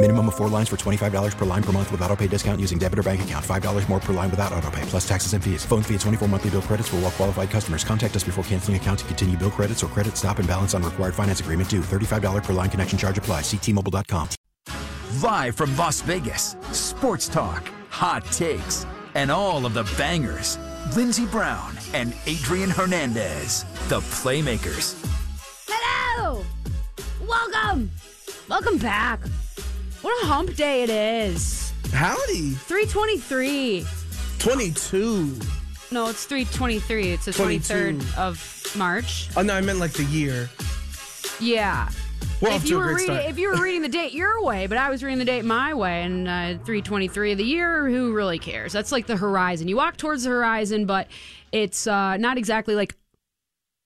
Minimum of 4 lines for $25 per line per month with auto pay discount using debit or bank account. $5 more per line without auto pay, plus taxes and fees. Phone fee at 24 monthly bill credits for all well qualified customers. Contact us before canceling account to continue bill credits or credit stop and balance on required finance agreement due. $35 per line connection charge applies. See T-Mobile.com. Live from Las Vegas, sports talk, hot takes, and all of the bangers. Lindsey Brown and Adrian Hernandez, the Playmakers. Hello! Welcome! Welcome back. What a hump day it is. Howdy. 323. 22. No, it's 323. It's the 23rd of March. Oh, no, I meant like the year. Yeah. Well, if you were reading the date your way, but I was reading the date my way, and 323 of the year, who really cares? That's like the horizon. You walk towards the horizon, but it's not exactly like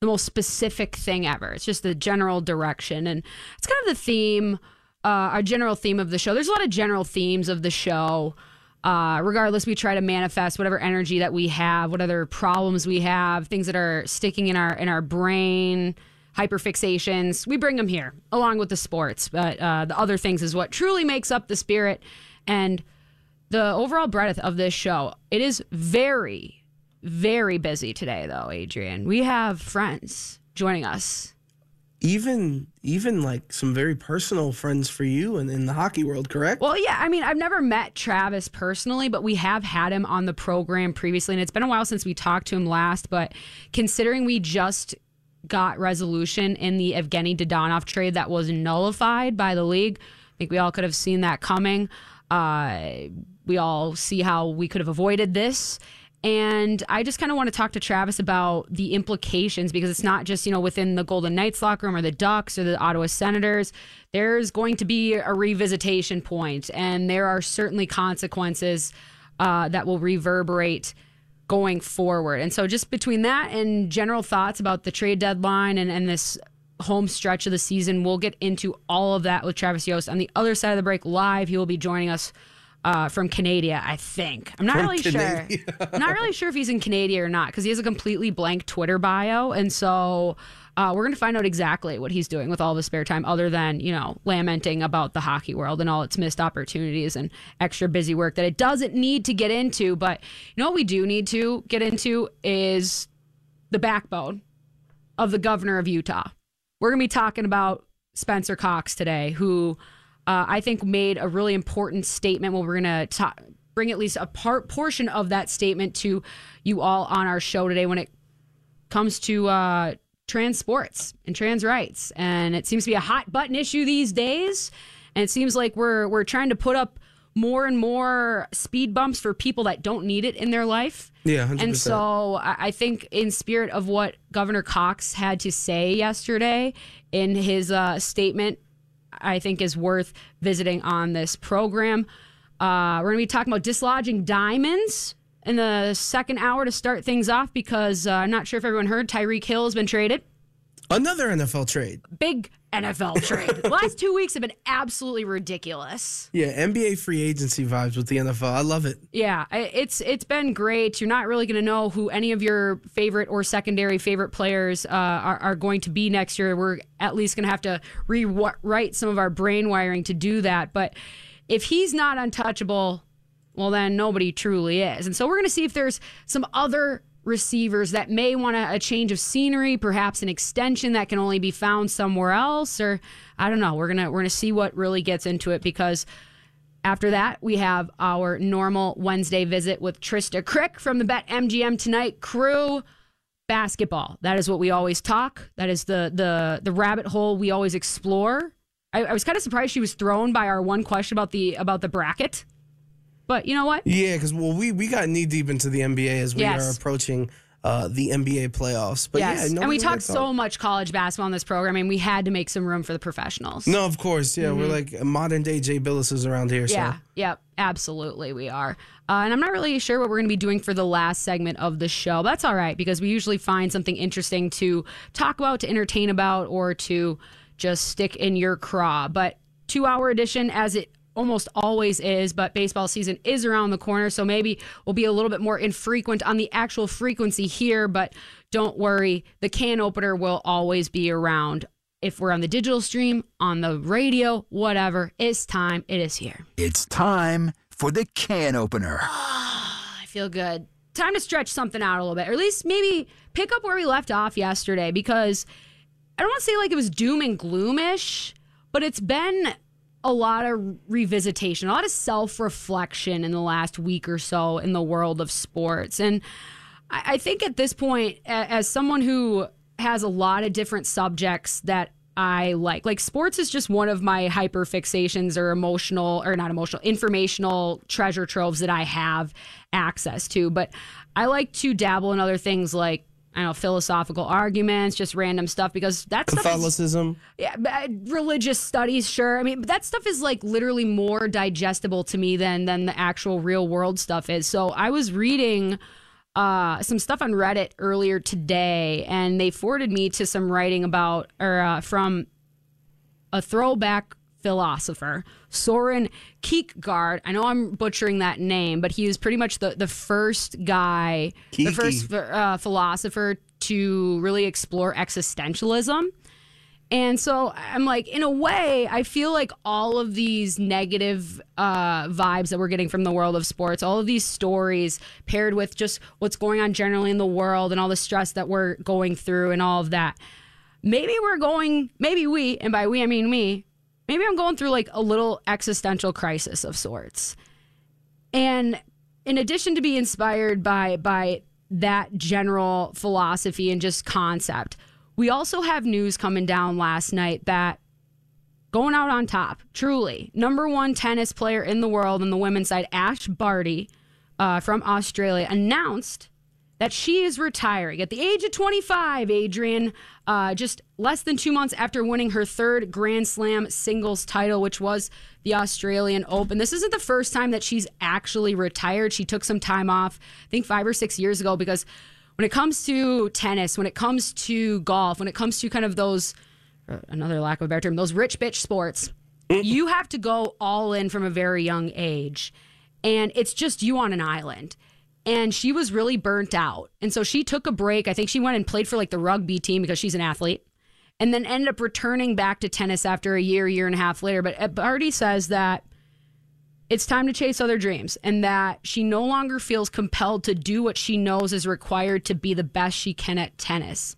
the most specific thing ever. It's just the general direction, and it's kind of the theme. Our general theme of the show. There's a lot of general themes of the show. Regardless, we try to manifest whatever energy that we have, whatever problems we have, things that are sticking in our brain, hyperfixations. We bring them here along with the sports, but the other things is what truly makes up the spirit and the overall breadth of this show. It is very, very busy today, though, Adrian. We have friends joining us. Even like some very personal friends for you and in the hockey world, correct? Well, yeah. I mean, I've never met Travis personally, but we have had him on the program previously, and it's been a while since we talked to him last. But considering we just got resolution in the Evgeny Dadonov trade that was nullified by the league, I think we all could have seen that coming. We all see how we could have avoided this. And I just kind of want to talk to Travis about the implications, because it's not just, within the Golden Knights locker room or the Ducks or the Ottawa Senators. There's going to be a revisitation point, and there are certainly consequences that will reverberate going forward. And so just between that and general thoughts about the trade deadline and this home stretch of the season, we'll get into all of that with Travis Yost. On the other side of the break, live, he will be joining us from Canada, I think. I'm not really sure. I'm not really sure if he's in Canada or not, because he has a completely blank Twitter bio. And so we're going to find out exactly what he's doing with all the spare time, other than, lamenting about the hockey world and all its missed opportunities and extra busy work that it doesn't need to get into. But what we do need to get into is the backbone of the governor of Utah. We're going to be talking about Spencer Cox today, who I think made a really important statement. Well, we're going to bring at least a portion of that statement to you all on our show today when it comes to trans sports and trans rights. And it seems to be a hot button issue these days. And it seems like we're trying to put up more and more speed bumps for people that don't need it in their life. Yeah, 100%. And so I think in spirit of what Governor Cox had to say yesterday in his statement, I think is worth visiting on this program. We're going to be talking about dislodging diamonds in the second hour to start things off, because I'm not sure if everyone heard, Tyreek Hill has been traded. Another NFL trade. Big NFL trade. The last 2 weeks have been absolutely ridiculous. Yeah, NBA free agency vibes with the NFL. I love it. Yeah, it's been great. You're not really going to know who any of your favorite or secondary favorite players are going to be next year. We're at least going to have to rewrite some of our brain wiring to do that. But if he's not untouchable, well, then nobody truly is. And so we're going to see if there's some other receivers that may want a change of scenery, perhaps an extension that can only be found somewhere else, or I don't know. We're gonna see what really gets into it, because after that we have our normal Wednesday visit with Trista Crick from the BetMGM Tonight crew. basketball. That is what we always talk. That is the rabbit hole we always explore. I was kind of surprised she was thrown by our one question about the bracket. But you know what? Yeah, because we got knee deep into the NBA as we are approaching the NBA playoffs. But and we talked so much college basketball in this program, and we had to make some room for the professionals. No, of course. Yeah, we're like modern day Jay Billis is around here. Yeah, so. Yeah, absolutely we are. And I'm not really sure what we're going to be doing for the last segment of the show. But that's all right, because we usually find something interesting to talk about, to entertain about, or to just stick in your craw. But 2 hour edition as it almost always is, but baseball season is around the corner, so maybe we'll be a little bit more infrequent on the actual frequency here, but don't worry, the can opener will always be around. If we're on the digital stream, on the radio, whatever, it's time. It is here. It's time for the can opener. I feel good. Time to stretch something out a little bit, or at least maybe pick up where we left off yesterday, because I don't want to say like it was doom and gloomish, but it's been a lot of revisitation, a lot of self-reflection in the last week or so in the world of sports. And I think at this point, as someone who has a lot of different subjects that I like sports is just one of my hyper fixations or informational treasure troves that I have access to. But I like to dabble in other things like, I don't know, philosophical arguments, just random stuff, because that stuff Catholicism. Religious studies, sure. I mean, that stuff is like literally more digestible to me than the actual real world stuff is. So I was reading some stuff on Reddit earlier today, and they forwarded me to some writing about from a throwback philosopher, Søren Kierkegaard. I know I'm butchering that name, but he was pretty much the first guy, the first philosopher to really explore existentialism. And so I'm like, in a way, I feel like all of these negative vibes that we're getting from the world of sports, all of these stories paired with just what's going on generally in the world and all the stress that we're going through and all of that. Maybe we, and by we I mean me, maybe I'm going through like a little existential crisis of sorts. And in addition to be inspired by that general philosophy and just concept, we also have news coming down last night that going out on top, truly, number one tennis player in the world on the women's side, Ash Barty from Australia, announced that she is retiring at the age of 25, Adrian, just less than 2 months after winning her third Grand Slam singles title, which was the Australian Open. This isn't the first time that she's actually retired. She took some time off, I think 5 or 6 years ago, because when it comes to tennis, when it comes to golf, when it comes to kind of those, another lack of a better term, those rich bitch sports, you have to go all in from a very young age. And it's just you on an island. And she was really burnt out. And so she took a break. I think she went and played for like the rugby team because she's an athlete, and then ended up returning back to tennis after a year and a half later. But Barty says that it's time to chase other dreams and that she no longer feels compelled to do what she knows is required to be the best she can at tennis.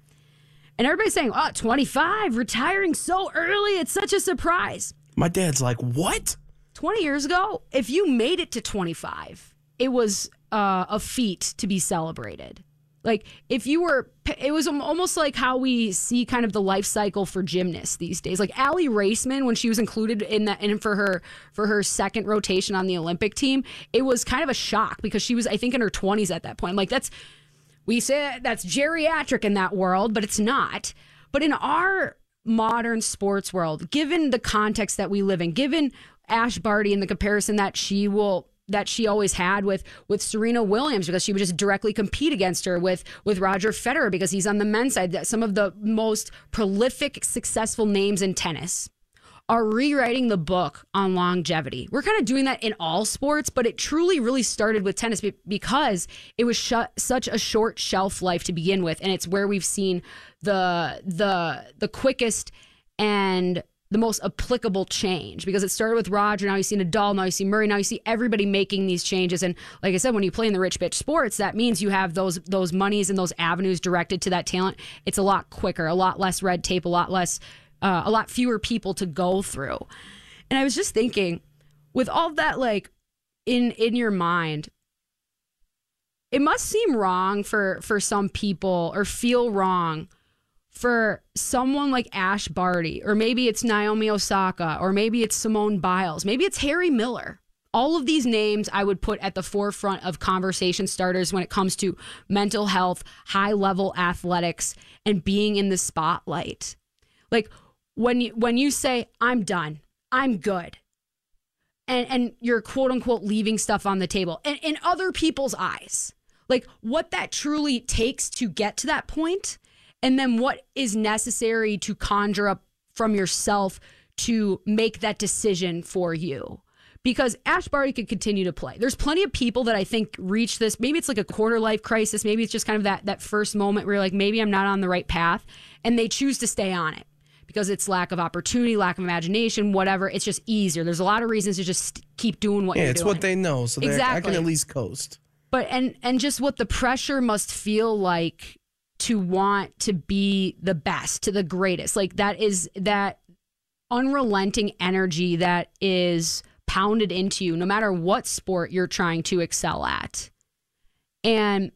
And everybody's saying, oh, 25, retiring so early. It's such a surprise. My dad's like, what? 20 years ago, if you made it to 25, it was a feat to be celebrated. Like if you were, it was almost like how we see kind of the life cycle for gymnasts these days. Like Allie Raceman, when she was included in that, and for her second rotation on the Olympic team, it was kind of a shock because she was, I think, in her 20s at that point. Like that's geriatric in that world, but it's not. But in our modern sports world, given the context that we live in, given Ash Barty and the comparison that she always had with Serena Williams, because she would just directly compete against her, with Roger Federer because he's on the men's side, that some of the most prolific, successful names in tennis are rewriting the book on longevity. We're kind of doing that in all sports, but it truly really started with tennis because it was such a short shelf life to begin with, and it's where we've seen the quickest and the most applicable change, because it started with Roger. Now you see Nadal, now you see Murray, now you see everybody making these changes. And like I said, when you play in the rich bitch sports, that means you have those monies and those avenues directed to that talent. It's a lot quicker, a lot less red tape, a lot fewer people to go through. And I was just thinking, with all that like in your mind, it must seem wrong for some people, or feel wrong for someone like Ash Barty, or maybe it's Naomi Osaka, or maybe it's Simone Biles, maybe it's Harry Miller. All of these names I would put at the forefront of conversation starters when it comes to mental health, high-level athletics, and being in the spotlight. Like, when you say, I'm done, I'm good, and you're quote-unquote leaving stuff on the table, and in other people's eyes, like what that truly takes to get to that point, and then what is necessary to conjure up from yourself to make that decision for you. Because Ash Barty could continue to play. There's plenty of people that I think reach this. Maybe it's like a quarter-life crisis. Maybe it's just kind of that first moment where you're like, maybe I'm not on the right path. And they choose to stay on it because it's lack of opportunity, lack of imagination, whatever. It's just easier. There's a lot of reasons to just keep doing what you're doing. Yeah, it's what they know. So exactly. I can at least coast. But and just what the pressure must feel like to want to be the best, to the greatest. Like that is that unrelenting energy that is pounded into you no matter what sport you're trying to excel at, and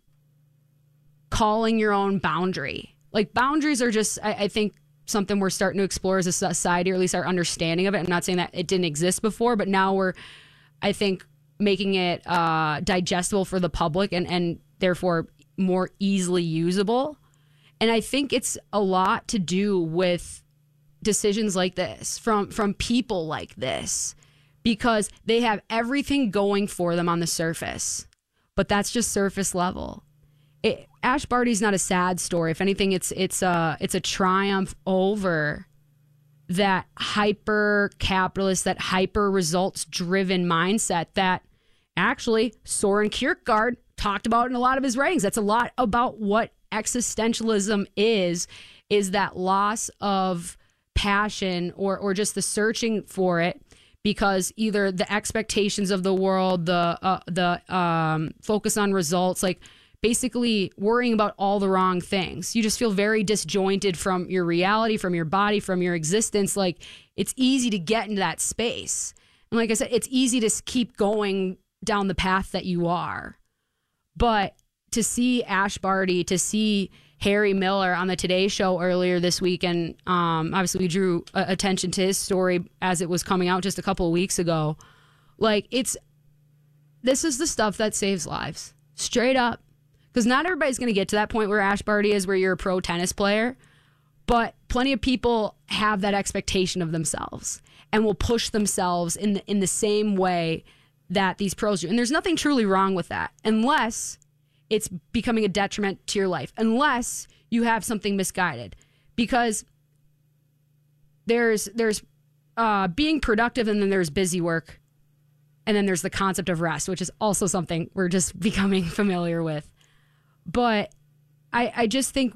calling your own boundary. Like boundaries are just, I think, something we're starting to explore as a society, or at least our understanding of it. I'm not saying that it didn't exist before, but now we're, I think, making it digestible for the public and therefore more easily usable. And I think it's a lot to do with decisions like this from people like this, because they have everything going for them on the surface, but that's just surface level. Ash Barty's not a sad story. If anything, it's a triumph over that hyper capitalist, that hyper results driven mindset that actually Søren Kierkegaard talked about in a lot of his writings. That's a lot about what existentialism is that loss of passion or just the searching for it. Because either the expectations of the world, the focus on results, like basically worrying about all the wrong things. You just feel very disjointed from your reality, from your body, from your existence. Like it's easy to get into that space. And like I said, it's easy to keep going down the path that you are. But to see Ash Barty, to see Harry Miller on the Today Show earlier this week, and obviously we drew attention to his story as it was coming out just a couple of weeks ago. Like, this is the stuff that saves lives, straight up. Because not everybody's going to get to that point where Ash Barty is, where you're a pro tennis player, but plenty of people have that expectation of themselves and will push themselves in the same way that these pros do. And there's nothing truly wrong with that, unless it's becoming a detriment to your life, unless you have something misguided, because there's being productive, and then there's busy work, and then there's the concept of rest, which is also something we're just becoming familiar with. But I just think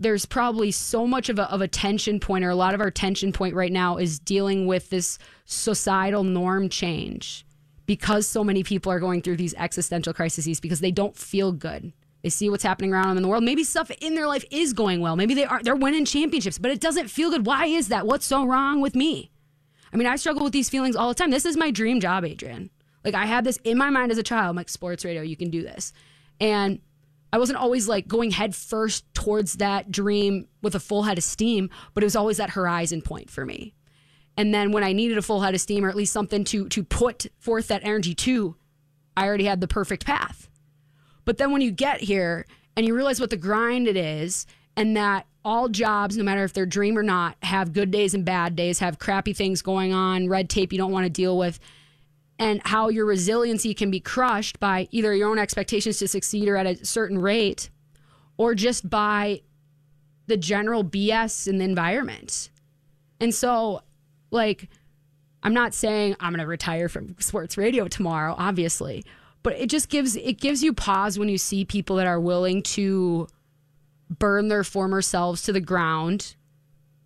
there's probably so much of a tension point, or a lot of our tension point right now is dealing with this societal norm change. Because so many people are going through these existential crises because they don't feel good. They see what's happening around them in the world. Maybe stuff in their life is going well. Maybe they're winning championships, but it doesn't feel good. Why is that? What's so wrong with me? I mean, I struggle with these feelings all the time. This is my dream job, Adrian. Like, I had this in my mind as a child. I'm like, sports radio, you can do this. And I wasn't always like going head first towards that dream with a full head of steam, but it was always that horizon point for me. And then when I needed a full head of steam, or at least something to put forth that energy to, I already had the perfect path. But then when you get here and you realize what the grind it is, and that all jobs, no matter if they're dream or not, have good days and bad days, have crappy things going on, red tape you don't want to deal with, and how your resiliency can be crushed by either your own expectations to succeed or at a certain rate, or just by the general BS in the environment. And so, like, I'm not saying I'm going to retire from sports radio tomorrow, obviously, but it just gives you pause when you see people that are willing to burn their former selves to the ground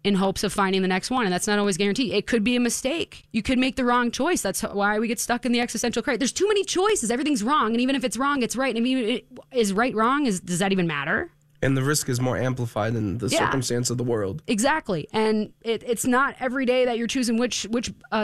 in hopes of finding the next one. And that's not always guaranteed. It could be a mistake. You could make the wrong choice. That's why we get stuck in the existential crisis. There's too many choices. Everything's wrong. And even if it's wrong, it's right. I mean, is right wrong? Does that even matter? And the risk is more amplified in the circumstance of the world. Exactly. And it's not every day that you're choosing which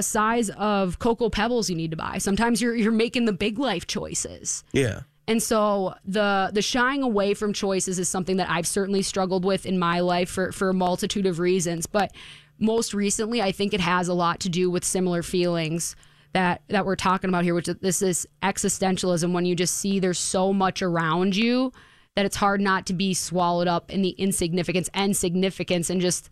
size of Cocoa Pebbles you need to buy. Sometimes you're making the big life choices. Yeah. And so the shying away from choices is something that I've certainly struggled with in my life for a multitude of reasons. But most recently, I think it has a lot to do with similar feelings that we're talking about here, which this is existentialism, when you just see there's so much around you that it's hard not to be swallowed up in the insignificance and significance and just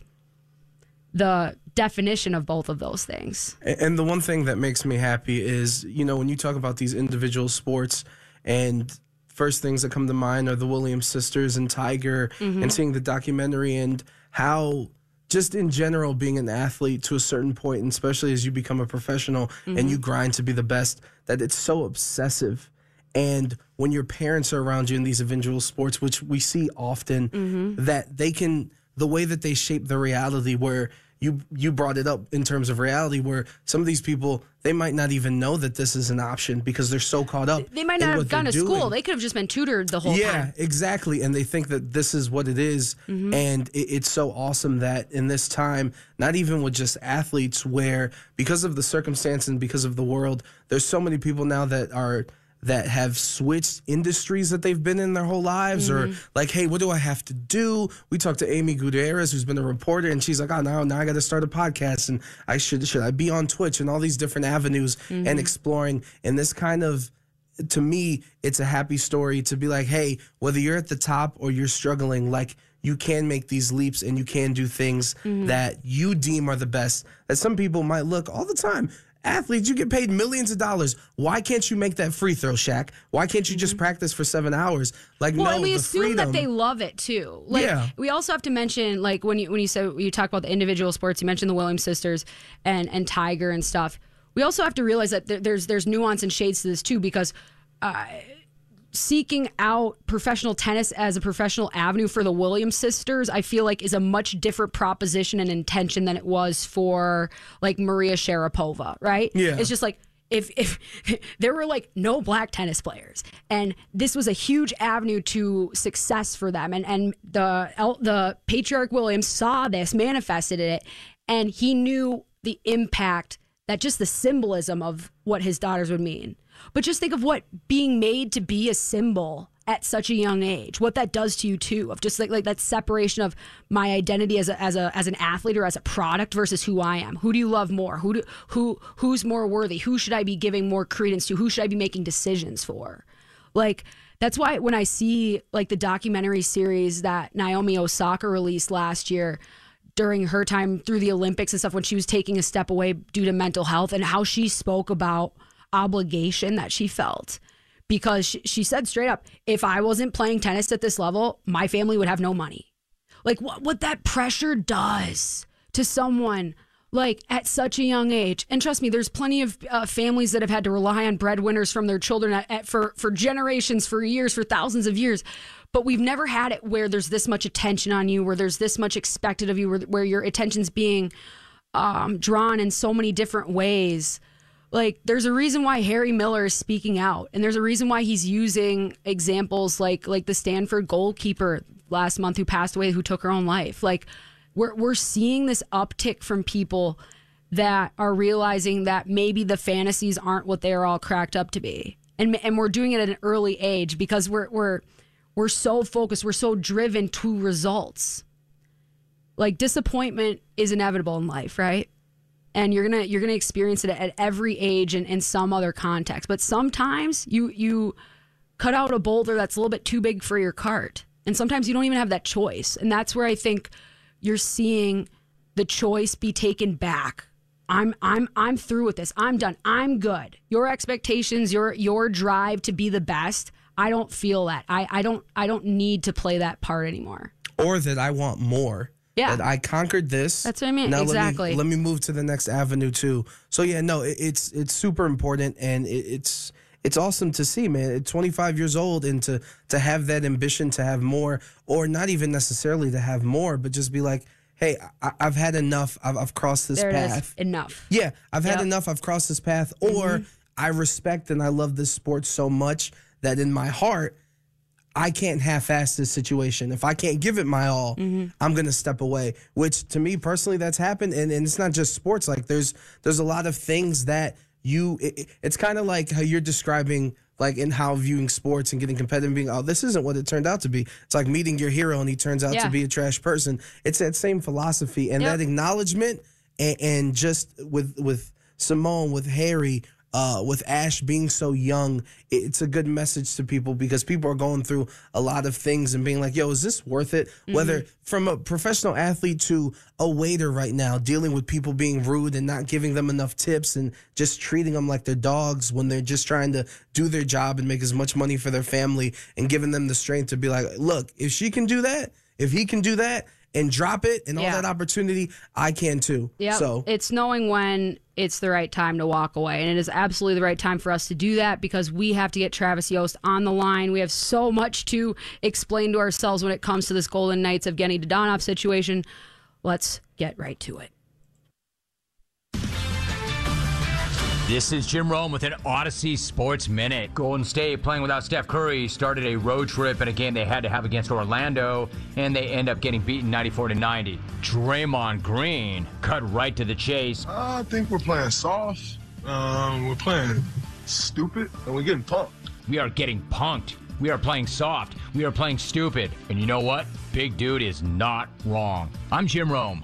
the definition of both of those things. And the one thing that makes me happy is, you know, when you talk about these individual sports, and first things that come to mind are the Williams sisters and Tiger, mm-hmm. and seeing the documentary and how just in general being an athlete to a certain point, and especially as you become a professional, mm-hmm. and you grind to be the best, that it's so obsessive. And when your parents are around you in these individual sports, which we see often, mm-hmm. that they can, the way that they shape the reality where you brought it up in terms of reality, where some of these people, they might not even know that this is an option because they're so caught up. They might not have gone to school. They could have just been tutored the whole time. Yeah, exactly. And they think that this is what it is. Mm-hmm. And it's so awesome that in this time, not even with just athletes, where because of the circumstance and because of the world, there's so many people now that have switched industries that they've been in their whole lives, mm-hmm. or like, hey, what do I have to do? We talked to Amy Gutierrez, who's been a reporter, and she's like, oh, now I got to start a podcast, and I should I be on Twitch, and all these different avenues, mm-hmm. and exploring. And this kind of, to me, it's a happy story to be like, hey, whether you're at the top or you're struggling, like, you can make these leaps and you can do things mm-hmm. that you deem are the best, that some people might look all the time. Athletes, you get paid millions of dollars. Why can't you make that free throw, Shaq? Why can't you just practice for 7 hours? Like, well, no, and we assume freedom, that they love it too. Like, yeah. We also have to mention, like, when you talk about the individual sports, you mentioned the Williams sisters and Tiger and stuff. We also have to realize that there's nuance and shades to this too, because seeking out professional tennis as a professional avenue for the Williams sisters, I feel like, is a much different proposition and intention than it was for, like, Maria Sharapova, right? Yeah. It's just like, if there were, like, no black tennis players, and this was a huge avenue to success for them, and the patriarch Williams saw this, manifested it, and he knew the impact that just the symbolism of what his daughters would mean. But just think of what being made to be a symbol at such a young age, what that does to you too, of just like that separation of my identity as an athlete or as a product versus who I am. Who do you love more? Who's more worthy? Who should I be giving more credence to? Who should I be making decisions for? Like, that's why when I see, like, the documentary series that Naomi Osaka released last year during her time through the Olympics and stuff, when she was taking a step away due to mental health, and how she spoke about obligation that she felt, because she said straight up, if I wasn't playing tennis at this level, my family would have no money. Like, what that pressure does to someone, like, at such a young age. And trust me, there's plenty of families that have had to rely on breadwinners from their children for generations, for years, for thousands of years. But we've never had it where there's this much attention on you, where there's this much expected of you, where your attention's being drawn in so many different ways. Like, there's a reason why Harry Miller is speaking out, and there's a reason why he's using examples like the Stanford goalkeeper last month who passed away, who took her own life. Like, we're seeing this uptick from people that are realizing that maybe the fantasies aren't what they're all cracked up to be, and we're doing it at an early age because we're so focused, we're so driven to results. Like, disappointment is inevitable in life, right? And you're gonna experience it at every age and in some other context. But sometimes you cut out a boulder that's a little bit too big for your cart. And sometimes you don't even have that choice. And that's where I think you're seeing the choice be taken back. I'm through with this. I'm done. I'm good. Your expectations, your drive to be the best, I don't feel that. I don't need to play that part anymore. Or that I want more. Yeah. That I conquered this. That's what I mean. Now exactly. Let me move to the next avenue too. So yeah, no, it's super important, and it's awesome to see, man. At 25 years old, and to have that ambition to have more, or not even necessarily to have more, but just be like, hey, I've had enough. I've crossed this path. Enough. Yeah, I've had enough. I've crossed this path, or I respect and I love this sport so much that in my heart, I can't half-ass this situation. If I can't give it my all, I'm going to step away, which to me personally, that's happened. And it's not just sports. Like, there's a lot of things that it's kind of like how you're describing like in how viewing sports and getting competitive and being, oh, this isn't what it turned out to be. It's like meeting your hero and he turns out to be a trash person. It's that same philosophy and that acknowledgement and just with Simone, with Harry, with Ash being so young, it's a good message to people because people are going through a lot of things and being like, yo, is this worth it? Mm-hmm. Whether from a professional athlete to a waiter right now, dealing with people being rude and not giving them enough tips and just treating them like they're dogs when they're just trying to do their job and make as much money for their family, and giving them the strength to be like, look, if she can do that, if he can do that, and drop it and all that opportunity, I can too. Yeah. So it's knowing when it's the right time to walk away. And it is absolutely the right time for us to do that because we have to get Travis Yost on the line. We have so much to explain to ourselves when it comes to this Golden Knights Evgeny Dadonov situation. Let's get right to it. This is Jim Rome with an Odyssey Sports Minute. Golden State playing without Steph Curry started a road trip in a game they had to have against Orlando, and they end up getting beaten 94-90. Draymond Green cut right to the chase. I think we're playing soft, we're playing stupid, and we're getting punked. We are getting punked. We are playing soft. We are playing stupid. And you know what? Big Dude is not wrong. I'm Jim Rome.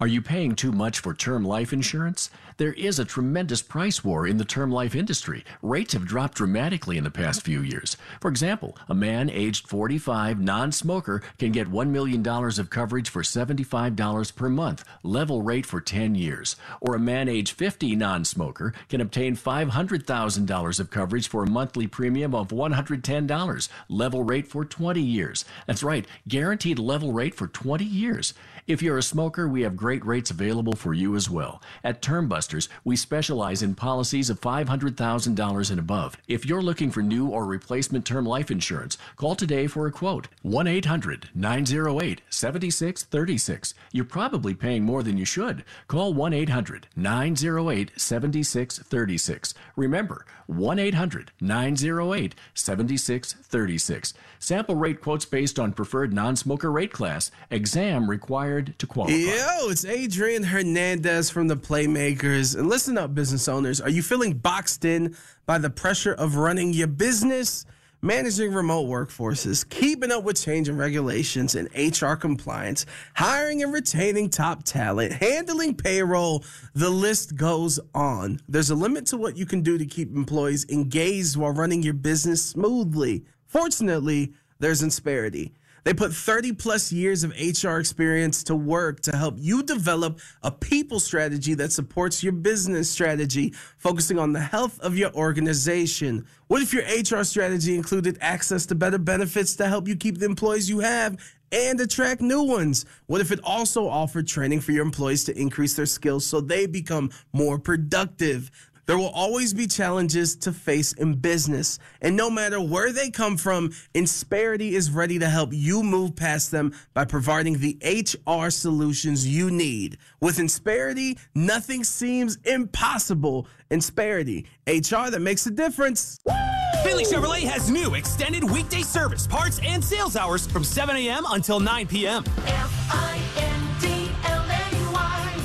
Are you paying too much for term life insurance? There is a tremendous price war in the term life industry. Rates have dropped dramatically in the past few years. For example, a man aged 45, non-smoker, can get $1 million of coverage for $75 per month, level rate for 10 years. Or a man aged 50, non-smoker, can obtain $500,000 of coverage for a monthly premium of $110, level rate for 20 years. That's right, guaranteed level rate for 20 years. If you're a smoker, we have great rates available for you as well. At TermBusters, we specialize in policies of $500,000 and above. If you're looking for new or replacement term life insurance, call today for a quote. 1-800-908-7636. You're probably paying more than you should. Call 1-800-908-7636. Remember, 1-800-908-7636. Sample rate quotes based on preferred non-smoker rate class. Exam required to qualify. Yo, it's Adrian Hernandez from the Playmakers. And listen up, business owners. Are you feeling boxed in by the pressure of running your business, managing remote workforces, keeping up with changing regulations and HR compliance, hiring and retaining top talent, handling payroll? The list goes on. There's a limit to what you can do to keep employees engaged while running your business smoothly. Fortunately, there's Insperity. They put 30-plus years of HR experience to work to help you develop a people strategy that supports your business strategy, focusing on the health of your organization. What if your HR strategy included access to better benefits to help you keep the employees you have and attract new ones? What if it also offered training for your employees to increase their skills so they become more productive? There will always be challenges to face in business, and no matter where they come from, Insperity is ready to help you move past them by providing the HR solutions you need. With Insperity, nothing seems impossible. Insperity, HR that makes a difference. Woo! Finley Chevrolet has new extended weekday service, parts, and sales hours from 7 a.m. until 9 p.m. F-I-N-D-L-A-Y.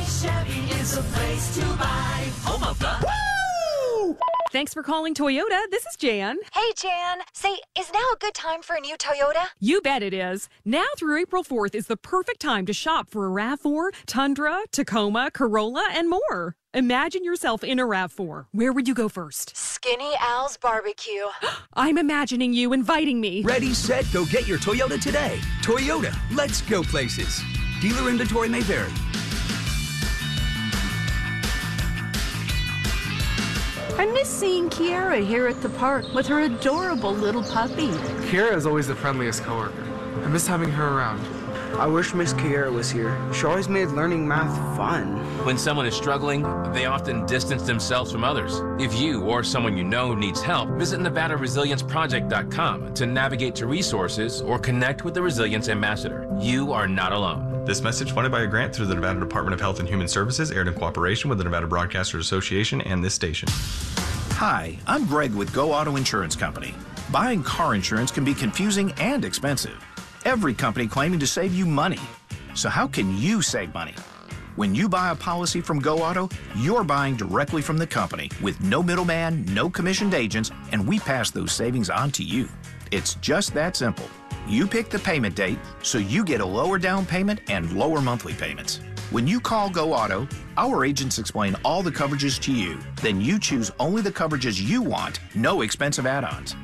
Finley Chevy is a place to buy. Woo! Thanks for calling Toyota. This is Jan. Hey, Jan. Say, is now a good time for a new Toyota? You bet it is. Now through April 4th is the perfect time to shop for a RAV4, Tundra, Tacoma, Corolla, and more. Imagine yourself in a RAV4. Where would you go first? Skinny Al's Barbecue. I'm imagining you inviting me. Ready, set, go get your Toyota today. Toyota, let's go places. Dealer inventory may vary. I miss seeing Kiara here at the park with her adorable little puppy. Kiara is always the friendliest coworker. I miss having her around. I wish Miss Kiara was here. She always made learning math fun. When someone is struggling, they often distance themselves from others. If you or someone you know needs help, visit NevadaResilienceProject.com to navigate to resources or connect with the Resilience Ambassador. You are not alone. This message funded by a grant through the Nevada Department of Health and Human Services, aired in cooperation with the Nevada Broadcasters Association and this station. Hi, I'm Greg with Go Auto Insurance Company. Buying car insurance can be confusing and expensive. Every company claiming to save you money. So how can you save money? When you buy a policy from Go Auto, you're buying directly from the company with no middleman, no commissioned agents, and we pass those savings on to you. It's just that simple. You pick the payment date, so you get a lower down payment and lower monthly payments. When you call Go Auto, our agents explain all the coverages to you. Then you choose only the coverages you want, no expensive add-ons.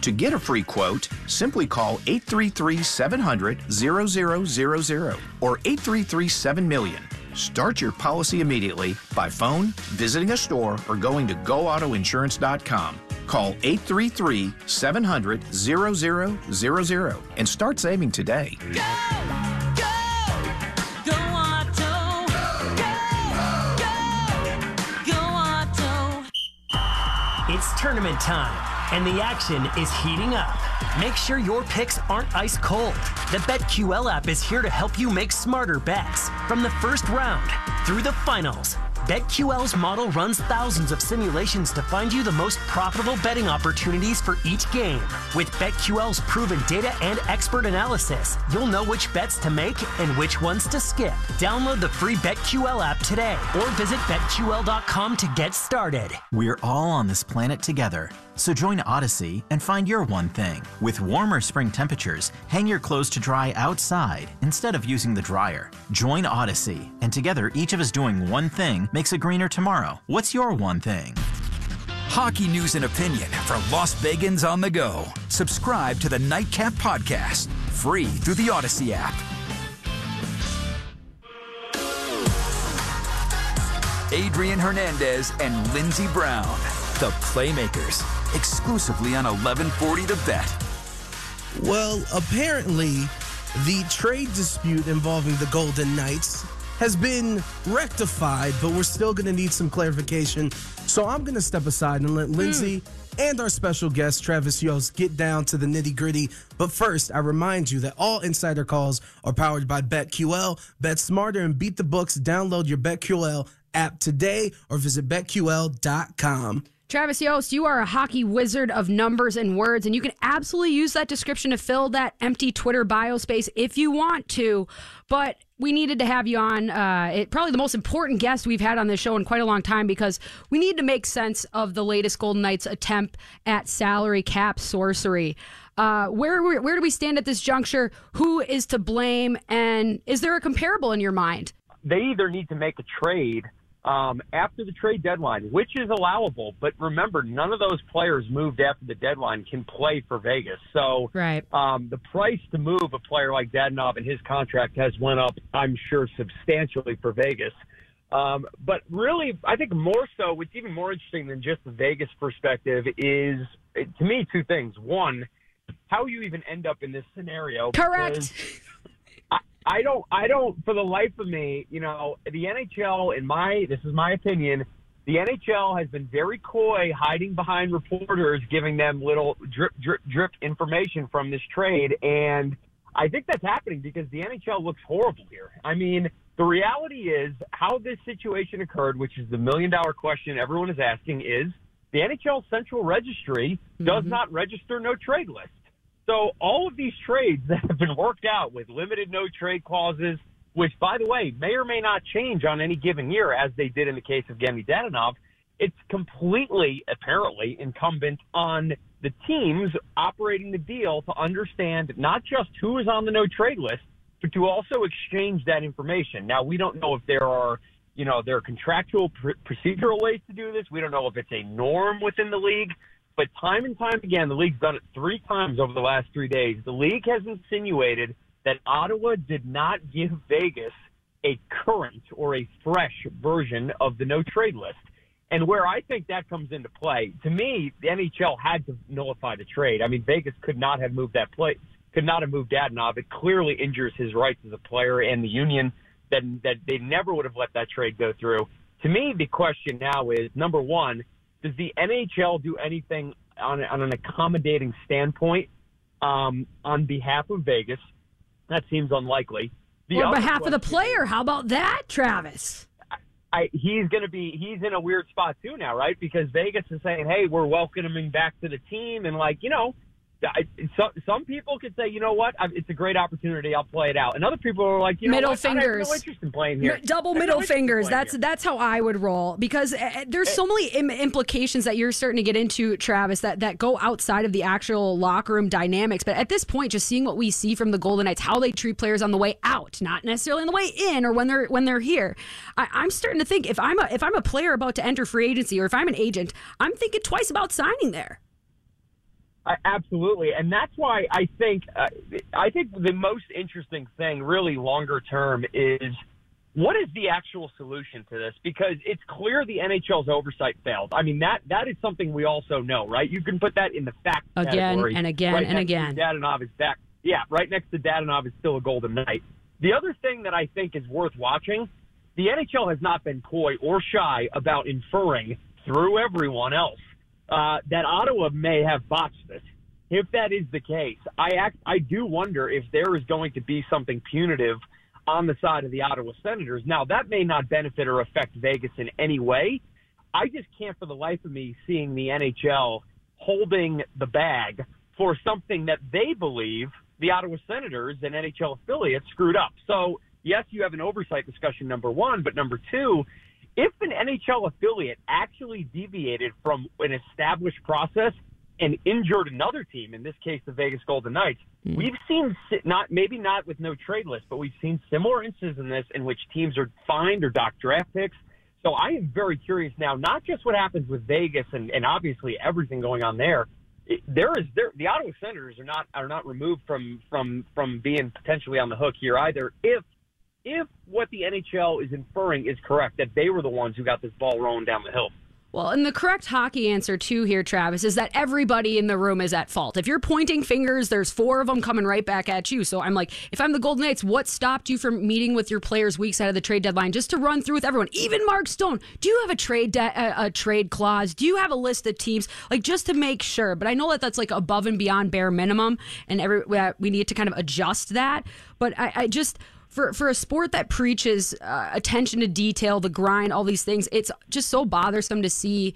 To get a free quote, simply call 833-700-0000 or 833-7-MILLION. Start your policy immediately by phone, visiting a store, or going to goautoinsurance.com. Call 833-700-0000 and start saving today. Go! Go! Go Auto! Go! Go! Go Auto! It's tournament time, and the action is heating up. Make sure your picks aren't ice cold. The BetQL app is here to help you make smarter bets. From the first round through the finals, BetQL's model runs thousands of simulations to find you the most profitable betting opportunities for each game. With BetQL's proven data and expert analysis, you'll know which bets to make and which ones to skip. Download the free BetQL app today or visit BetQL.com to get started. We're all on this planet together, so join Odyssey and find your one thing. With warmer spring temperatures, hang your clothes to dry outside instead of using the dryer. Join Odyssey, and together each of us doing one thing makes a greener tomorrow. What's your one thing? Hockey news and opinion for Las Vegans on the go. Subscribe to the Nightcap Podcast, free through the Odyssey app. Adrian Hernandez and Lindsey Brown, the Playmakers, exclusively on 1140 The Bet. Well, apparently, the trade dispute involving the Golden Knights has been rectified, but we're still going to need some clarification. So I'm going to step aside and let Lindsey and our special guest, Travis Yost, get down to the nitty-gritty. But first, I remind you that all insider calls are powered by BetQL. Bet smarter and beat the books. Download your BetQL app today or visit BetQL.com. Travis Yost, you are a hockey wizard of numbers and words, and you can absolutely use that description to fill that empty Twitter bio space if you want to. But we needed to have you on, probably the most important guest we've had on this show in quite a long time, because we need to make sense of the latest Golden Knights attempt at salary cap sorcery. Where do we stand at this juncture? Who is to blame, and is there a comparable in your mind? They either need to make a trade after the trade deadline, which is allowable. But remember, none of those players moved after the deadline can play for Vegas. So right. The price to move a player like Dadonov and his contract has went up, I'm sure, substantially for Vegas. But really, I think more so, what's even more interesting than just the Vegas perspective is, to me, two things. One, how you even end up in this scenario. Correct. I don't, for the life of me, you know, the NHL, this is my opinion, the NHL has been very coy hiding behind reporters, giving them little drip information from this trade. And I think that's happening because the NHL looks horrible here. I mean, the reality is how this situation occurred, which is the million-dollar question everyone is asking, is the NHL Central Registry does not register no trade list. So all of these trades that have been worked out with limited no-trade clauses, which, by the way, may or may not change on any given year, as they did in the case of Evgeny Dadonov, it's completely, apparently, incumbent on the teams operating the deal to understand not just who is on the no-trade list, but to also exchange that information. Now, we don't know if there are contractual procedural ways to do this. We don't know if it's a norm within the league. But time and time again, the league's done it three times over the last 3 days. The league has insinuated that Ottawa did not give Vegas a current or a fresh version of the no-trade list. And where I think that comes into play, to me, the NHL had to nullify the trade. I mean, Vegas could not have moved Dadonov. It clearly injures his rights as a player and the union that they never would have let that trade go through. To me, the question now is, number one, does the NHL do anything on an accommodating standpoint on behalf of Vegas? That seems unlikely. On behalf of the player, how about that, Travis? He's in a weird spot too now, right? Because Vegas is saying, hey, we're welcoming him back to the team. And, like, you know, Some people could say, you know what, it's a great opportunity. I'll play it out. And other people are like, you know, middle fingers. I have no interest in playing here. Double middle fingers. That's how I would roll, because there's so many implications that you're starting to get into, Travis, that go outside of the actual locker room dynamics. But at this point, just seeing what we see from the Golden Knights, how they treat players on the way out, not necessarily on the way in or when they're here. I'm starting to think if I'm a player about to enter free agency, or if I'm an agent, I'm thinking twice about signing there. Absolutely, and that's why I think the most interesting thing, really longer term, is what is the actual solution to this? Because it's clear the NHL's oversight failed. I mean, that is something we also know, right? You can put that in the fact category. Again and again. Dadonov is back. Yeah, right next to Dadonov is still a Golden Knight. The other thing that I think is worth watching, the NHL has not been coy or shy about inferring through everyone else that Ottawa may have botched this. If that is the case, I do wonder if there is going to be something punitive on the side of the Ottawa Senators. Now, that may not benefit or affect Vegas in any way. I just can't for the life of me seeing the NHL holding the bag for something that they believe the Ottawa Senators and NHL affiliates screwed up. So, yes, you have an oversight discussion, number one, but number two, if an NHL affiliate actually deviated from an established process and injured another team, in this case the Vegas Golden Knights, we've seen, maybe not with no trade list, but we've seen similar instances in this in which teams are fined or docked draft picks. So I am very curious now, not just what happens with Vegas and obviously everything going on there. The Ottawa Senators are not removed from being potentially on the hook here either if what the NHL is inferring is correct, that they were the ones who got this ball rolling down the hill. Well, and the correct hockey answer, too, here, Travis, is that everybody in the room is at fault. If you're pointing fingers, there's four of them coming right back at you. So I'm like, if I'm the Golden Knights, what stopped you from meeting with your players weeks out of the trade deadline just to run through with everyone? Even Mark Stone. Do you have a trade clause? Do you have a list of teams? Like, just to make sure. But I know that that's like above and beyond bare minimum, and we need to kind of adjust that. But I just... For a sport that preaches attention to detail, the grind, all these things, it's just so bothersome to see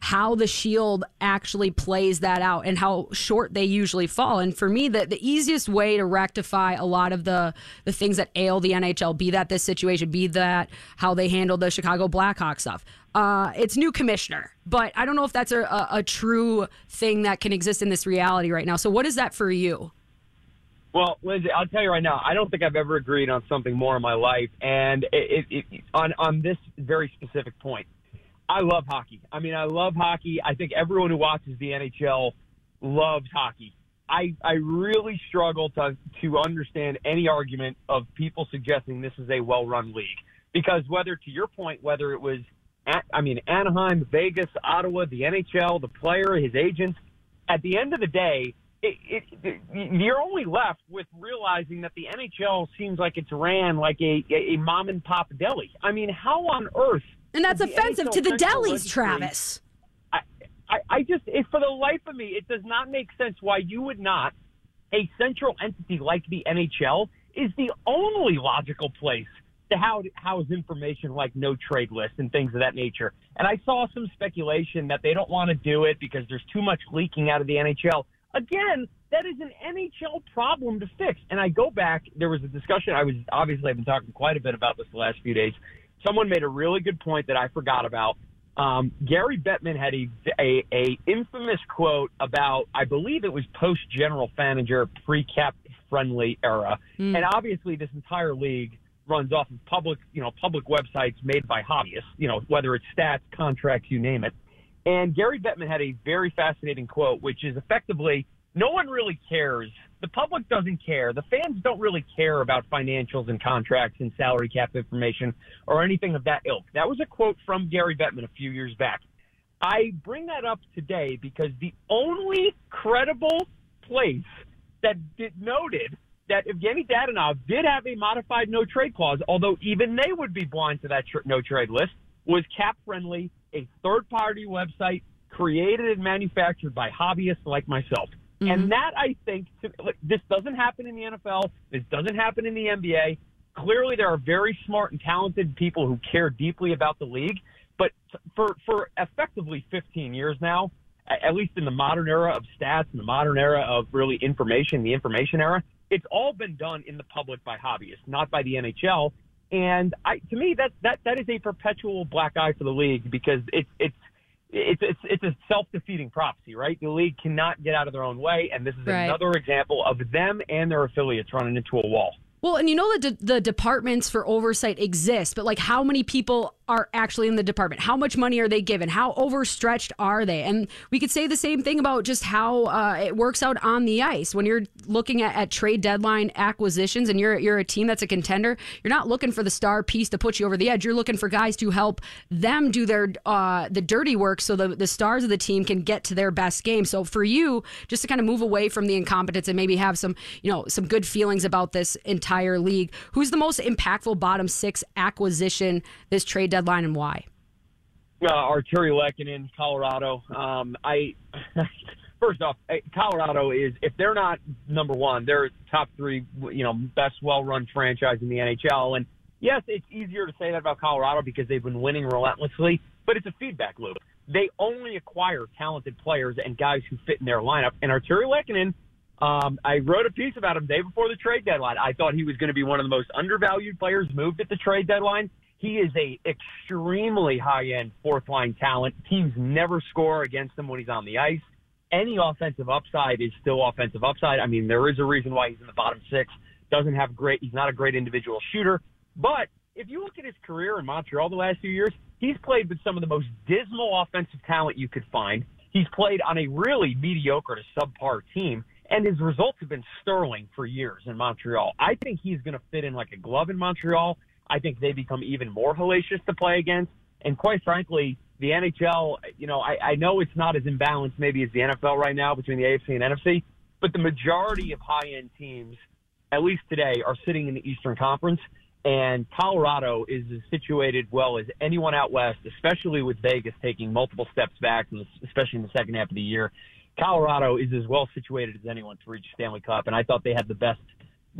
how the Shield actually plays that out and how short they usually fall. And for me, the easiest way to rectify a lot of the things that ail the NHL, be that this situation, be that how they handled the Chicago Blackhawks stuff, it's new commissioner. But I don't know if that's a true thing that can exist in this reality right now. So what is that for you? Well, Lindsay, I'll tell you right now, I don't think I've ever agreed on something more in my life, and on this very specific point. I love hockey. I mean, I love hockey. I think everyone who watches the NHL loves hockey. I really struggle to understand any argument of people suggesting this is a well-run league. Because whether, to your point, whether it was, Anaheim, Vegas, Ottawa, the NHL, the player, his agents, at the end of the day, you're only left with realizing that the NHL seems like it's ran like a mom and pop deli. I mean, how on earth? And that's offensive to the delis, Travis. I just, for the life of me, it does not make sense why you would not. A central entity like the NHL is the only logical place to house information like no trade list and things of that nature. And I saw some speculation that they don't want to do it because there's too much leaking out of the NHL. Again, that is an NHL problem to fix. And I go back, there was a discussion, I've been talking quite a bit about this the last few days. Someone made a really good point that I forgot about. Gary Bettman had a infamous quote about, I believe it was post-general manager, pre-cap friendly era. And obviously this entire league runs off of public websites made by hobbyists, whether it's stats, contracts, you name it. And Gary Bettman had a very fascinating quote, which is effectively, no one really cares. The public doesn't care. The fans don't really care about financials and contracts and salary cap information or anything of that ilk. That was a quote from Gary Bettman a few years back. I bring that up today because the only credible place that noted that Evgeny Dadonov did have a modified no-trade clause, although even they would be blind to that no-trade list, was Cap Friendly, a third-party website created and manufactured by hobbyists like myself. Mm-hmm. And that, I think, this doesn't happen in the NFL. This doesn't happen in the NBA. Clearly, there are very smart and talented people who care deeply about the league. But for effectively 15 years now, at least in the modern era of stats, in the modern era of really information, the information era, it's all been done in the public by hobbyists, not by the NHL. And to me, that is a perpetual black eye for the league, because it's a self-defeating prophecy, right? The league cannot get out of their own way, and this is another example of them and their affiliates running into a wall. Well, and you know that the departments for oversight exist, but like, how many people are actually in the department? How much money are they given? How overstretched are they? And we could say the same thing about just how it works out on the ice. When you're looking at trade deadline acquisitions, and you're a team that's a contender, you're not looking for the star piece to put you over the edge. You're looking for guys to help them do their the dirty work, so the stars of the team can get to their best game. So for you, just to kind of move away from the incompetence and maybe have some, you know, some good feelings about this entire league, who's the most impactful bottom six acquisition this trade deadline, and why? Arturi Lehkonen, Colorado. First off, Colorado is, if they're not number one, they're top three, you know, best well-run franchise in the NHL. And yes, it's easier to say that about Colorado because they've been winning relentlessly, but it's a feedback loop. They only acquire talented players and guys who fit in their lineup. And Arturi Lehkonen, I wrote a piece about him the day before the trade deadline. I thought he was going to be one of the most undervalued players moved at the trade deadline. He is a extremely high-end fourth-line talent. Teams never score against him when he's on the ice. Any offensive upside is still offensive upside. I mean, there is a reason why he's in the bottom six. He's not a great individual shooter. But if you look at his career in Montreal the last few years, he's played with some of the most dismal offensive talent you could find. He's played on a really mediocre to subpar team, and his results have been sterling for years in Montreal. I think he's going to fit in like a glove in Montreal. I think they become even more hellacious to play against. And quite frankly, the NHL, you know, I know it's not as imbalanced maybe as the NFL right now between the AFC and NFC, but the majority of high-end teams, at least today, are sitting in the Eastern Conference. And Colorado is as situated well as anyone out west, especially with Vegas taking multiple steps back, especially in the second half of the year. Colorado is as well situated as anyone to reach Stanley Cup, and I thought they had the best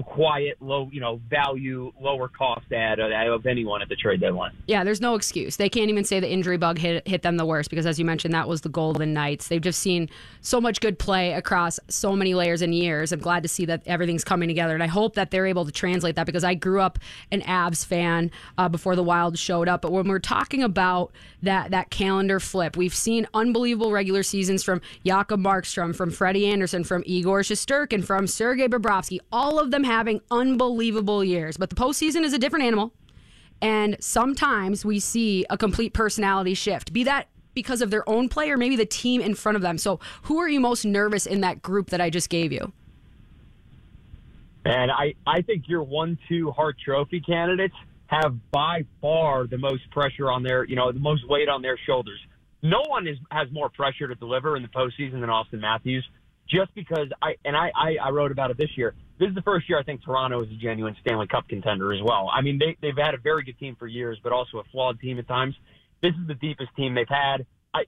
quiet, low, you know, value, lower cost ad of anyone at the trade deadline. Yeah, there's no excuse. They can't even say the injury bug hit them the worst, because as you mentioned, that was the Golden Knights. They've just seen so much good play across so many layers and years. I'm glad to see that everything's coming together, and I hope that they're able to translate that, because I grew up an Avs fan before the Wild showed up. But when we're talking about that calendar flip, we've seen unbelievable regular seasons from Jakob Markstrom, from Freddie Anderson, from Igor Shesterkin, from Sergei Bobrovsky, all of them having unbelievable years. But the postseason is a different animal, and sometimes we see a complete personality shift, be that because of their own play or maybe the team in front of them. So who are you most nervous in that group that I just gave you? And I think your 1-2 Hart Trophy candidates have by far the most pressure on their, you know, the most weight on their shoulders. No one has more pressure to deliver in the postseason than Austin Matthews, just because I wrote about it this year. This is the first year I think Toronto is a genuine Stanley Cup contender as well. I mean, they've had a very good team for years, but also a flawed team at times. This is the deepest team they've had.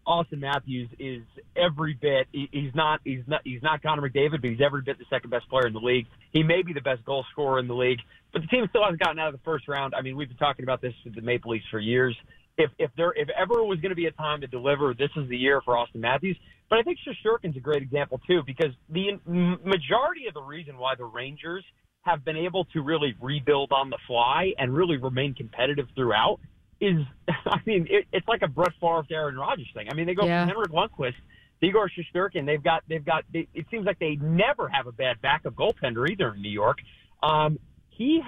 Austin Matthews is every bit. He's not Connor McDavid, but he's every bit the second best player in the league. He may be the best goal scorer in the league, but the team still hasn't gotten out of the first round. I mean, we've been talking about this with the Maple Leafs for years. If ever was going to be a time to deliver, this is the year for Austin Matthews. But I think Shesterkin's a great example, too, because the majority of the reason why the Rangers have been able to really rebuild on the fly and really remain competitive throughout is, I mean, it's like a Brett Favre to Aaron Rodgers thing. I mean, they go from Henrik Lundqvist to Igor Shesterkin. It seems like they never have a bad backup goaltender either in New York. He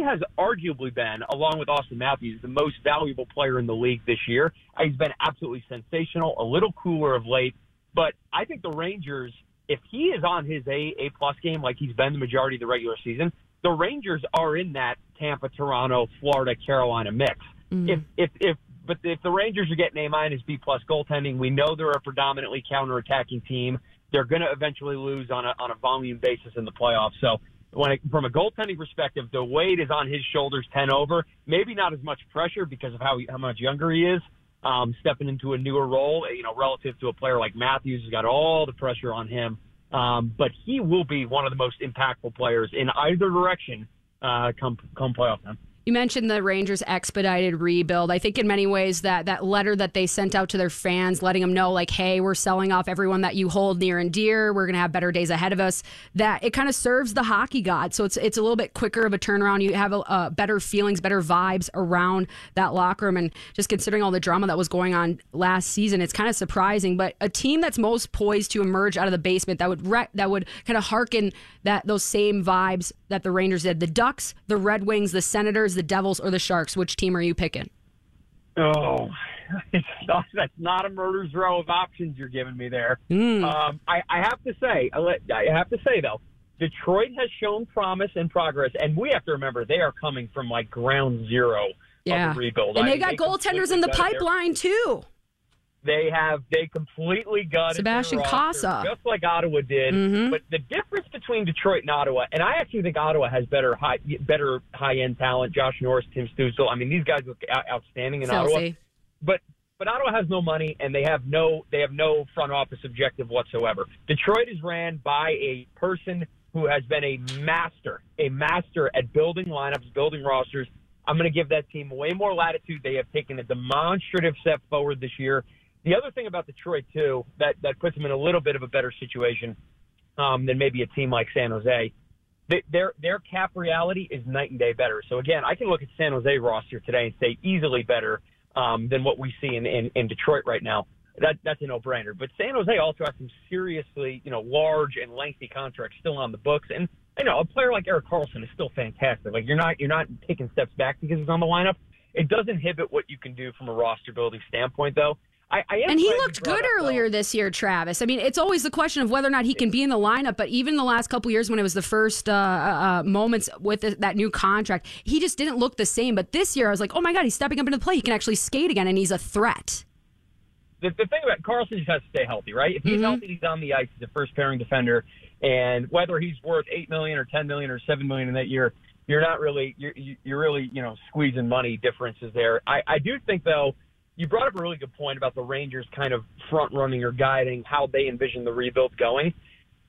has arguably been, along with Austin Matthews, the most valuable player in the league this year. He's been absolutely sensational, a little cooler of late. But I think the Rangers, if he is on his A-plus game like he's been the majority of the regular season, the Rangers are in that Tampa, Toronto, Florida, Carolina mix. Mm-hmm. But if the Rangers are getting A-minus, B-plus goaltending, we know they're a predominantly counterattacking team. They're going to eventually lose on a volume basis in the playoffs. So from a goaltending perspective, the weight is on his shoulders 10 over. Maybe not as much pressure because of how much younger he is, stepping into a newer role, you know, relative to a player like Matthews who's got all the pressure on him. But he will be one of the most impactful players in either direction come playoff time. You mentioned the Rangers' expedited rebuild. I think in many ways that letter that they sent out to their fans, letting them know, like, hey, we're selling off everyone that you hold near and dear. We're going to have better days ahead of us. That it kind of serves the hockey god. So it's a little bit quicker of a turnaround. You have better feelings, better vibes around that locker room. And just considering all the drama that was going on last season, it's kind of surprising. But a team that's most poised to emerge out of the basement that would kind of hearken those same vibes that the Rangers did. The Ducks, the Red Wings, the Senators, the Devils, or the Sharks? Which team are you picking? Oh, that's not a murder's row of options you're giving me there. I have to say though, Detroit has shown promise and progress, and we have to remember they are coming from like ground zero of a rebuild. And they got goaltenders in the pipeline too. They completely gutted Sebastian Casa, just like Ottawa did. Mm-hmm. But the difference between Detroit and Ottawa, and I actually think Ottawa has better high-end talent. Josh Norris, Tim Stützle. I mean, these guys look outstanding in Ottawa. But Ottawa has no money, and they have no front office objective whatsoever. Detroit is ran by a person who has been a master at building lineups, building rosters. I'm going to give that team way more latitude. They have taken a demonstrative step forward this year. The other thing about Detroit, too, that puts them in a little bit of a better situation than maybe a team like San Jose, their cap reality is night and day better. So, again, I can look at San Jose roster today and say easily better than what we see in Detroit right now. That's a no-brainer. But San Jose also has some seriously, large and lengthy contracts still on the books. And, a player like Erik Karlsson is still fantastic. Like, you're not taking steps back because he's on the lineup. It does inhibit what you can do from a roster-building standpoint, though. And he looked good earlier this year, Travis. I mean, it's always the question of whether or not he can be in the lineup. But even the last couple years when it was the first moments with that new contract, he just didn't look the same. But this year, I was like, oh, my God, he's stepping up into the play. He can actually skate again, and he's a threat. The thing about Karlsson, just has to stay healthy, right? If he's healthy, he's on the ice. He's a first-pairing defender. And whether he's worth $8 million or $10 million or $7 million in that year, you're really squeezing money differences there. I do think, though, you brought up a really good point about the Rangers kind of front-running or guiding how they envision the rebuild going.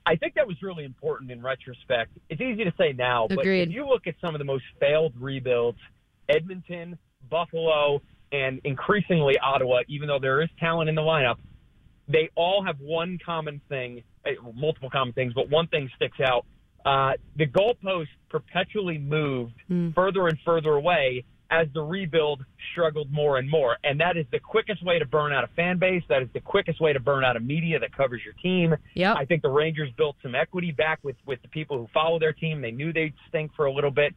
I think that was really important in retrospect. It's easy to say now, but if you look at some of the most failed rebuilds, Edmonton, Buffalo, and increasingly Ottawa, even though there is talent in the lineup, they all have one common thing, multiple common things, but one thing sticks out. The goalposts perpetually moved further and further away as the rebuild struggled more and more. And that is the quickest way to burn out a fan base. That is the quickest way to burn out a media that covers your team. Yep. I think the Rangers built some equity back with the people who follow their team. They knew they'd stink for a little bit.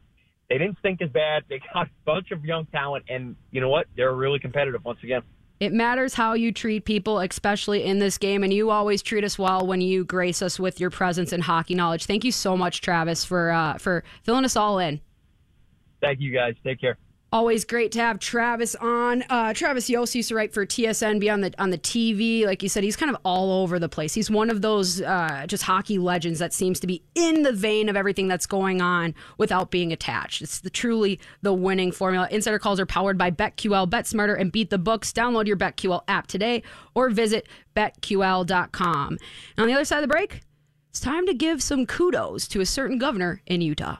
They didn't stink as bad. They got a bunch of young talent, and you know what? They're really competitive once again. It matters how you treat people, especially in this game, and you always treat us well when you grace us with your presence and hockey knowledge. Thank you so much, Travis, for filling us all in. Thank you, guys. Take care. Always great to have Travis on. Travis Yost used to write for TSN, be on the TV. Like you said, he's kind of all over the place. He's one of those just hockey legends that seems to be in the vein of everything that's going on without being attached. It's truly the winning formula. Insider calls are powered by BetQL. Bet smarter and beat the books. Download your BetQL app today or visit BetQL.com. And on the other side of the break, it's time to give some kudos to a certain governor in Utah.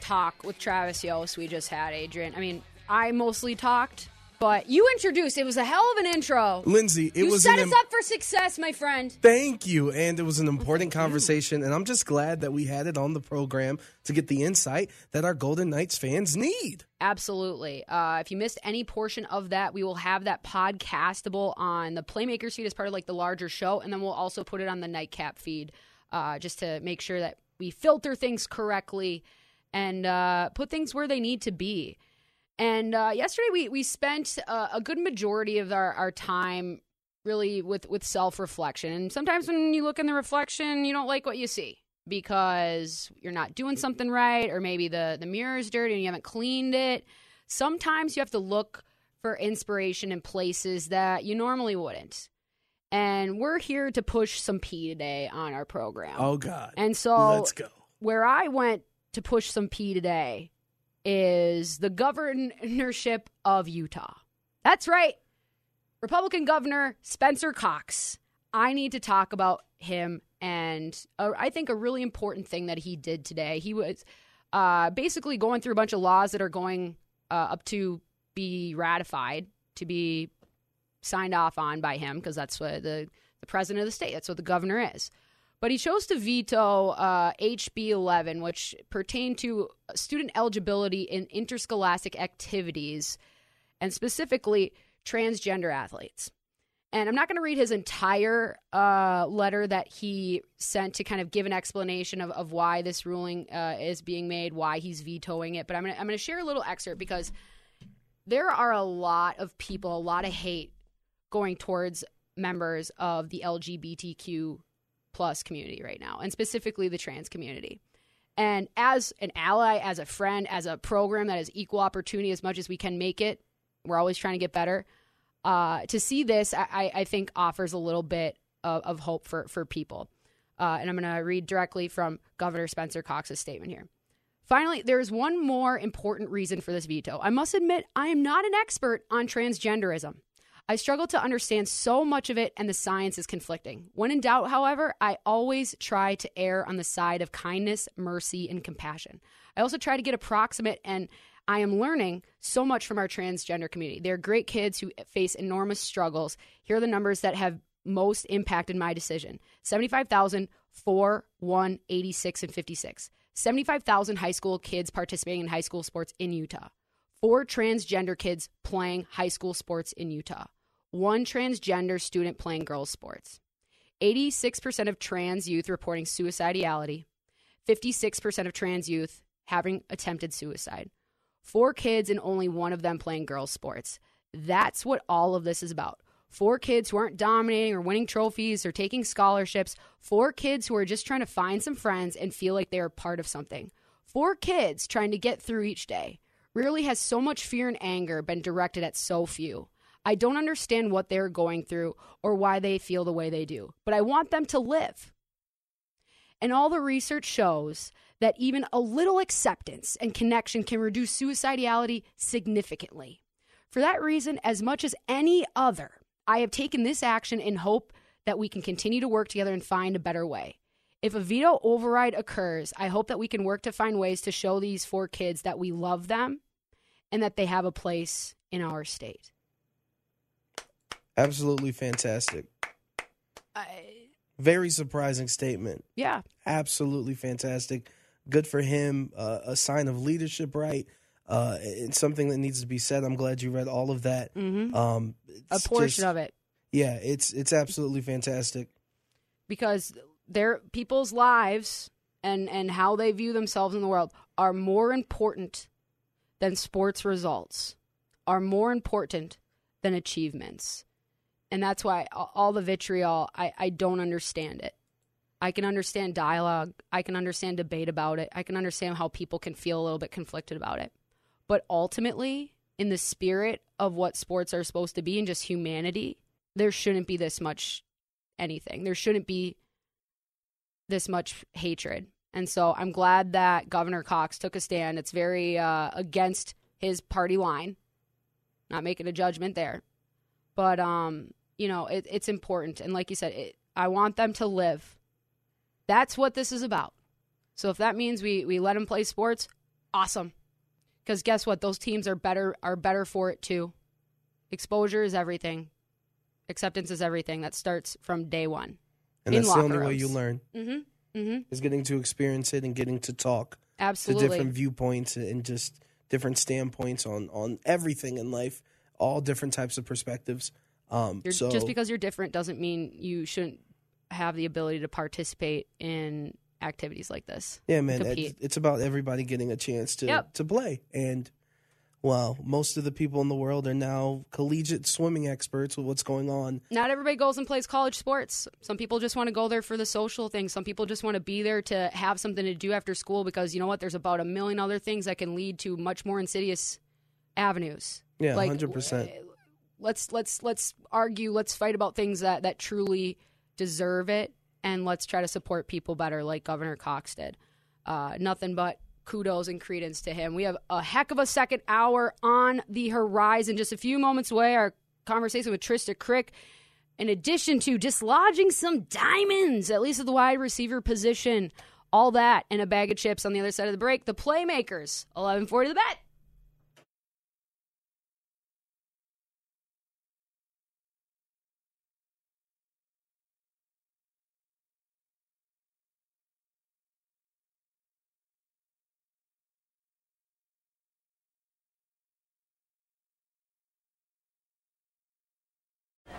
talk with Travis Yost we just had, Adrian. I mean, I mostly talked, but you introduced. It was a hell of an intro. Lindsay, you set us up for success, my friend. Thank you, and it was an important conversation, and I'm just glad that we had it on the program to get the insight that our Golden Knights fans need. Absolutely. If you missed any portion of that, we will have that podcastable on the Playmakers feed as part of like the larger show, and then we'll also put it on the Nightcap feed just to make sure that we filter things correctly and put things where they need to be. And yesterday we spent a good majority of our time really with self-reflection. And sometimes when you look in the reflection, you don't like what you see because you're not doing something right, or maybe the mirror is dirty and you haven't cleaned it. Sometimes you have to look for inspiration in places that you normally wouldn't. And we're here to push some pee today on our program. Oh, God. And so let's go. Where I went to push some pee today is the governorship of Utah. That's right. Republican Governor Spencer Cox. I need to talk about him and I think a really important thing that he did today. He was basically going through a bunch of laws that are going up to be ratified, to be signed off on by him, because that's what the president of the state, that's what the governor is. But he chose to veto HB 11, which pertained to student eligibility in interscholastic activities, and specifically transgender athletes. And I'm not going to read his entire letter that he sent to kind of give an explanation of why this ruling is being made, why he's vetoing it. But I'm going to share a little excerpt, because there are a lot of people, a lot of hate going towards members of the LGBTQ plus community right now, and specifically the trans community. And as an ally, as a friend, as a program that is equal opportunity as much as we can make it, we're always trying to get better. To see this, I think offers a little bit of hope for people. And I'm going to read directly from Governor Spencer Cox's statement here. Finally, there is one more important reason for this veto. I must admit, I am not an expert on transgenderism. I struggle to understand so much of it, and the science is conflicting. When in doubt, however, I always try to err on the side of kindness, mercy, and compassion. I also try to get approximate, and I am learning so much from our transgender community. They're great kids who face enormous struggles. Here are the numbers that have most impacted my decision. 75,000, 4, 1, 86, and 56. 75,000 high school kids participating in high school sports in Utah. 4 transgender kids playing high school sports in Utah. 1 transgender student playing girls' sports. 86% of trans youth reporting suicidality. 56% of trans youth having attempted suicide. 4 kids and only one of them playing girls' sports. That's what all of this is about. 4 kids who aren't dominating or winning trophies or taking scholarships. 4 kids who are just trying to find some friends and feel like they are part of something. 4 kids trying to get through each day. Rarely has so much fear and anger been directed at so few. I don't understand what they're going through or why they feel the way they do, but I want them to live. And all the research shows that even a little acceptance and connection can reduce suicidality significantly. For that reason, as much as any other, I have taken this action in hope that we can continue to work together and find a better way. If a veto override occurs, I hope that we can work to find ways to show these four kids that we love them and that they have a place in our state. Absolutely fantastic. Very surprising statement. Yeah. Absolutely fantastic. Good for him. A sign of leadership, right? It's something that needs to be said. I'm glad you read all of that. Mm-hmm. A portion of it. Yeah, it's absolutely fantastic. Because their people's lives and how they view themselves in the world are more important than sports results, are more important than achievements. And that's why all the vitriol, I don't understand it. I can understand dialogue. I can understand debate about it. I can understand how people can feel a little bit conflicted about it. But ultimately, in the spirit of what sports are supposed to be and just humanity, there shouldn't be this much anything. There shouldn't be this much hatred. And so I'm glad that Governor Cox took a stand. It's very against his party line. Not making a judgment there. But, you know, it's important. And like you said, I want them to live. That's what this is about. So if that means we let them play sports, awesome. Because guess what? Those teams are better for it, too. Exposure is everything. Acceptance is everything. That starts from day one. And that's the only way you learn. Mm-hmm. Mm-hmm. Is getting to experience it and getting to talk. Absolutely. To different viewpoints and just different standpoints on everything in life. All different types of perspectives. Just because you're different doesn't mean you shouldn't have the ability to participate in activities like this. Yeah, man. It's about everybody getting a chance to play. And, well, most of the people in the world are now collegiate swimming experts with what's going on. Not everybody goes and plays college sports. Some people just want to go there for the social thing. Some people just want to be there to have something to do after school because, you know what, there's about a million other things that can lead to much more insidious avenues. Yeah, like, 100%. Let's argue. Let's fight about things that truly deserve it, and let's try to support people better, like Governor Cox did. Nothing but kudos and credence to him. We have a heck of a second hour on the horizon. Just a few moments away, our conversation with Trista Crick. In addition to dislodging some diamonds, at least at the wide receiver position, all that and a bag of chips on the other side of the break. The Playmakers, 11:40 The Bet.